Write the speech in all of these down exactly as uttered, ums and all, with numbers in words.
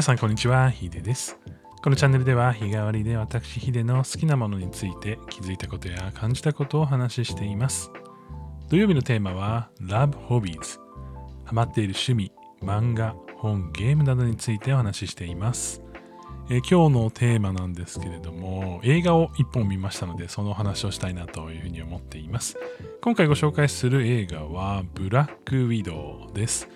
皆さんこんにちは、ヒデです。このチャンネルでは日替わりで私ヒデの好きなものについて気づいたことや感じたことをお話ししています。土曜日のテーマは Love Hobbies。ハマっている趣味、漫画、本、ゲームなどについてお話ししています。え今日のテーマなんですけれども、映画をいっぽん見ましたので、その話をしたいなというふうに思っています。今回ご紹介する映画はブラックウィドウです。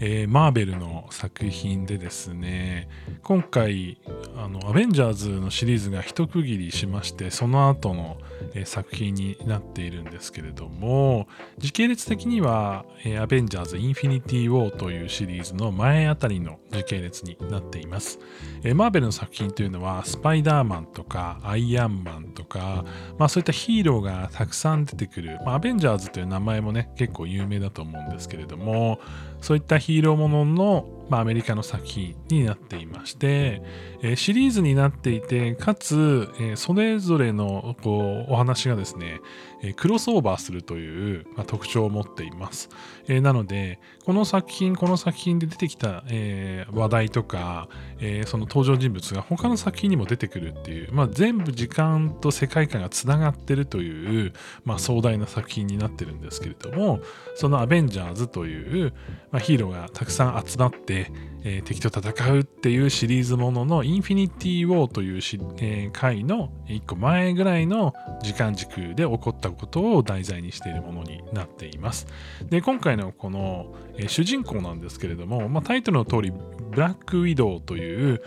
えー、マーベルの作品でですね、今回あのアベンジャーズのシリーズが一区切りしまして、その後の、えー、作品になっているんですけれども、時系列的には、えー、アベンジャーズインフィニティウォーというシリーズの前あたりの時系列になっています。えー、マーベルの作品というのはスパイダーマンとかアイアンマンとか、まあ、そういったヒーローがたくさん出てくる、まあ、アベンジャーズという名前もね結構有名だと思うんですけれども、そういったヒーローものの、まあ、アメリカの作品になっていまして、えー、シリーズになっていて、かつ、えー、それぞれのこうお話がですね、えー、クロスオーバーするという、まあ、特徴を持っています。えー、なのでこの作品この作品で出てきた、えー、話題とか、えー、その登場人物が他の作品にも出てくるっていう、まあ、全部時間と世界観がつながってるという、まあ、壮大な作品になってるんですけれども、そのアベンジャーズという、まあ、ヒーローがたくさん集まってえー、敵と戦うっていうシリーズもののインフィニティウォーという、えー、回のいっこまえぐらいの時間軸で起こったことを題材にしているものになっています。で、今回のこの、えー、主人公なんですけれども、まあ、タイトルの通りブラックウィドウという、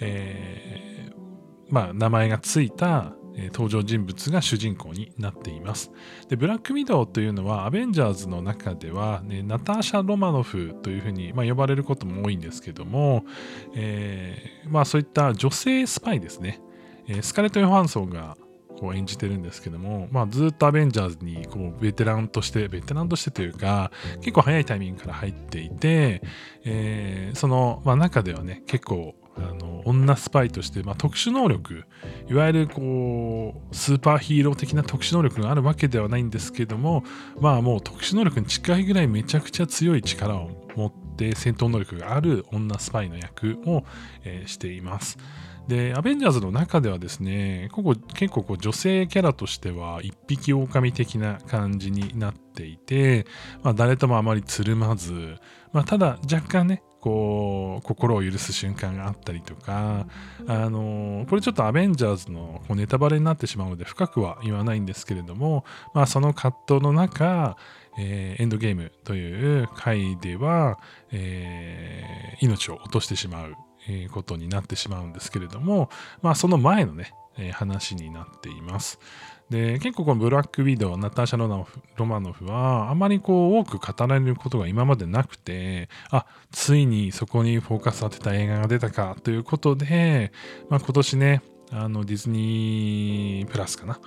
えーまあ、名前がついた登場人物が主人公になっています。で、ブラックウィドウというのはアベンジャーズの中では、ね、ナターシャ・ロマノフというふうに、まあ、呼ばれることも多いんですけども、えーまあ、そういった女性スパイですね、スカーレット・ヨハンソンがこう演じてるんですけども、まあ、ずっとアベンジャーズにこうベテランとしてベテランとしてというか結構早いタイミングから入っていて、えー、その、まあ、中ではね結構あの女スパイとして、まあ、特殊能力、いわゆるこうスーパーヒーロー的な特殊能力があるわけではないんですけども、まあもう特殊能力に近いぐらいめちゃくちゃ強い力を持って戦闘能力がある女スパイの役を、えー、しています。で、アベンジャーズの中ではですね、ここ結構こう女性キャラとしては一匹狼的な感じになっていて、まあ、誰ともあまりつるまず、まあ、ただ若干ねこう心を許す瞬間があったりとか、あのこれちょっとアベンジャーズのネタバレになってしまうので深くは言わないんですけれども、まあ、その葛藤の中、えー、エンドゲームという回では、えー、命を落としてしまうことになってしまうんですけれども、まあ、その前のね話になっています。で、結構このブラックウィドウ、ナターシャ・ロマノフはあまりこう多く語られることが今までなくて、あ、ついにそこにフォーカス当てた映画が出たかということで、まあ、今年ねあのディズニープラスかな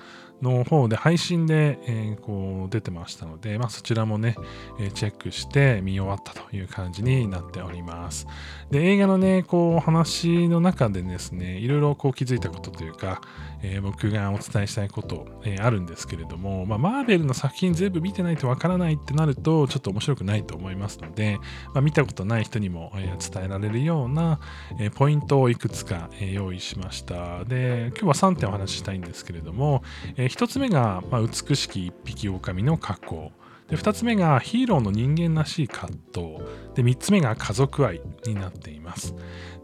の方で配信で、えー、こう出てましたので、まあ、そちらもね、えー、チェックして見終わったという感じになっております。で、映画のねこう話の中でですね、いろいろこう気づいたことというか、えー、僕がお伝えしたいこと、えー、あるんですけれども、まあ、マーベルの作品全部見てないとわからないってなるとちょっと面白くないと思いますので、まあ、見たことない人にも、えー、伝えられるような、えー、ポイントをいくつか、えー、用意しました。で、今日はさんてんお話ししたいんですけれども、えーひとつめが、まあ、美しき一匹狼の格好で、ふたつめがヒーローの人間らしい葛藤で、みっつめが家族愛になっています。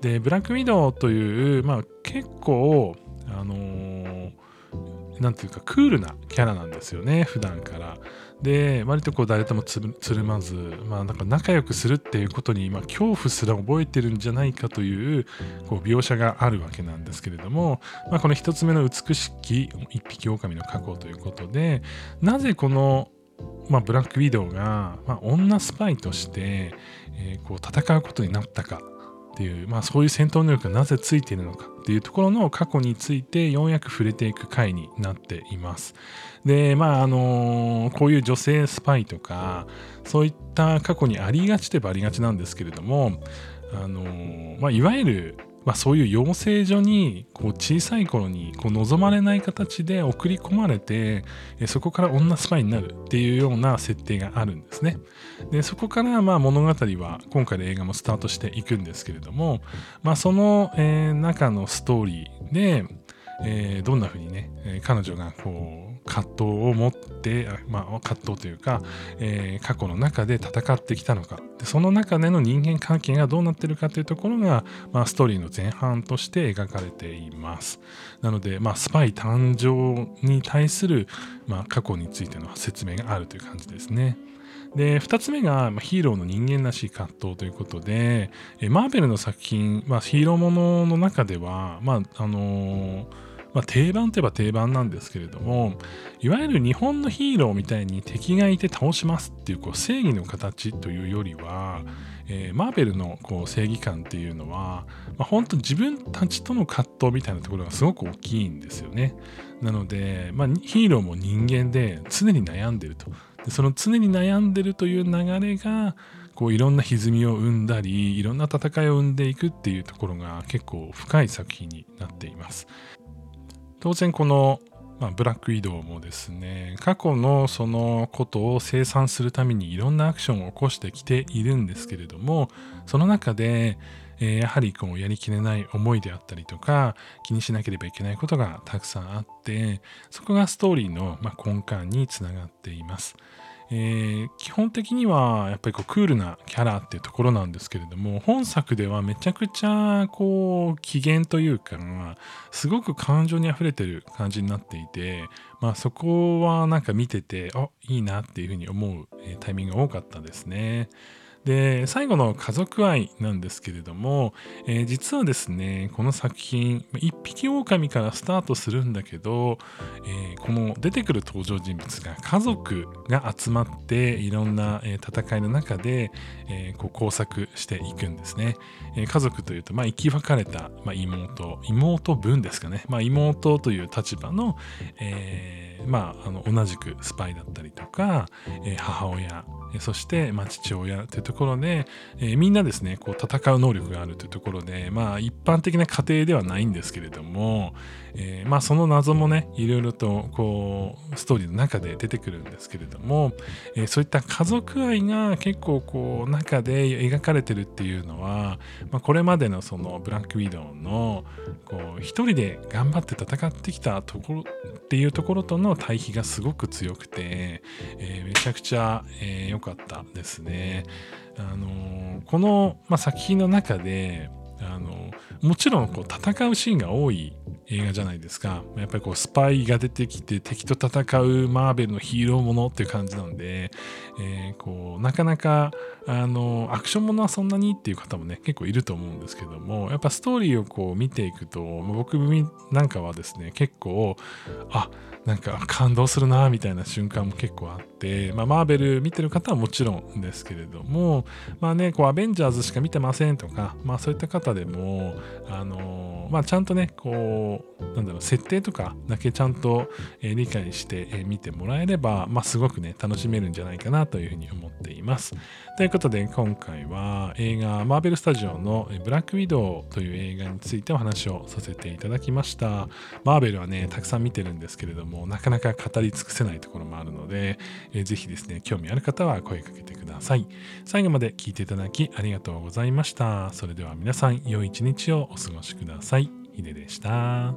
で、ブラックウィドウという、まあ、結構あのー、なんていうかクールなキャラなんですよね普段から。で、割とこう誰とも つ, つるまず、まあ、なんか仲良くするっていうことに、まあ、恐怖すら覚えてるんじゃないかとい う, こう描写があるわけなんですけれども、まあ、この一つ目の美しき一匹狼の過去ということで、なぜこの、まあ、ブラックウィドウが、まあ、女スパイとして、えー、こう戦うことになったかっていう、まあ、そういう戦闘能力がなぜついているのかっていうところの過去についてようやく触れていく回になっています。で、まああのこういう女性スパイとかそういった過去にありがちでばありがちなんですけれども、あのまあ、いわゆるまあ、そういう養成所にこう小さい頃にこう望まれない形で送り込まれて、そこから女スパイになるっていうような設定があるんですね。でそこからまあ物語は今回の映画もスタートしていくんですけれども、まあ、その、えー、中のストーリーで、えー、どんな風にね、えー、彼女がこう葛藤を持って、まあ、葛藤というか、えー、過去の中で戦ってきたのか、でその中での人間関係がどうなってるかというところが、まあ、ストーリーの前半として描かれています。なので、まあ、スパイ誕生に対する、まあ、過去についての説明があるという感じですね。でふたつめがヒーローの人間らしい葛藤ということで、マーベルの作品、まあ、ヒーローものの中では、まああのーまあ、定番といえば定番なんですけれども、いわゆる日本のヒーローみたいに敵がいて倒しますってい う, こう正義の形というよりは、えー、マーベルのこう正義感っていうのは、まあ、本当自分たちとの葛藤みたいなところがすごく大きいんですよね。なので、まあ、ヒーローも人間で常に悩んでると、その常に悩んでるという流れがこういろんな歪みを生んだり、いろんな戦いを生んでいくっていうところが結構深い作品になっています。当然この、まあ、ブラックウィドウもですね、過去のそのことを清算するためにいろんなアクションを起こしてきているんですけれども、その中で、えー、やはりこうやりきれない思いであったりとか、気にしなければいけないことがたくさんあって、そこがストーリーの、まあ、根幹につながっています。えー、基本的にはやっぱりこうクールなキャラっていうところなんですけれども、本作ではめちゃくちゃこう機嫌というか、すごく感情にあふれてる感じになっていて、まあ、そこはなんか見ててあいいなっていうふうに思うタイミングが多かったですね。で最後の家族愛なんですけれども、えー、実はですね、この作品一匹狼からスタートするんだけど、えー、この出てくる登場人物が家族が集まっていろんな戦いの中で、えー、こう交錯していくんですね。えー、家族というと、まあ、生き別れた、まあ、妹妹分ですかね、まあ、妹という立場の、えーまあ、あの同じくスパイだったりとか、えー、母親、そして、まあ、父親というとところで、えー、みんなですねこう戦う能力があるというところで、まあ、一般的な家庭ではないんですけれども、えーまあ、その謎もねいろいろとこうストーリーの中で出てくるんですけれども、えー、そういった家族愛が結構こう中で描かれてるっていうのは、まあ、これまでのそのブラックウィドウのこう一人で頑張って戦ってきたところっていうところとの対比がすごく強くて、えー、めちゃくちゃえー、良かったですね。あのこの、まあ、作品の中であのもちろんこう戦うシーンが多い映画じゃないですか。やっぱりこうスパイが出てきて敵と戦うマーベルのヒーローものっていう感じなんで、えー、こうなかなかあのアクションものはそんなにっていう方もね結構いると思うんですけども、やっぱストーリーをこう見ていくと、僕なんかはですね結構あなんか感動するなみたいな瞬間も結構あって、まあ、マーベル見てる方はもちろんですけれども、まあねこうアベンジャーズしか見てませんとか、まあ、そういった方でもあの、まあ、ちゃんとねこうなんだろう設定とかだけちゃんと、えー、理解して、えー、見てもらえれば、まあ、すごくね楽しめるんじゃないかなというふうに思っています。ということで今回は映画マーベルスタジオのブラックウィドウという映画についてお話をさせていただきました。マーベルはねたくさん見てるんですけれども、なかなか語り尽くせないところもあるので、えー、ぜひですね興味ある方は声かけてください。最後まで聞いていただきありがとうございました。それでは皆さん良い一日をお過ごしください。ヒデでした。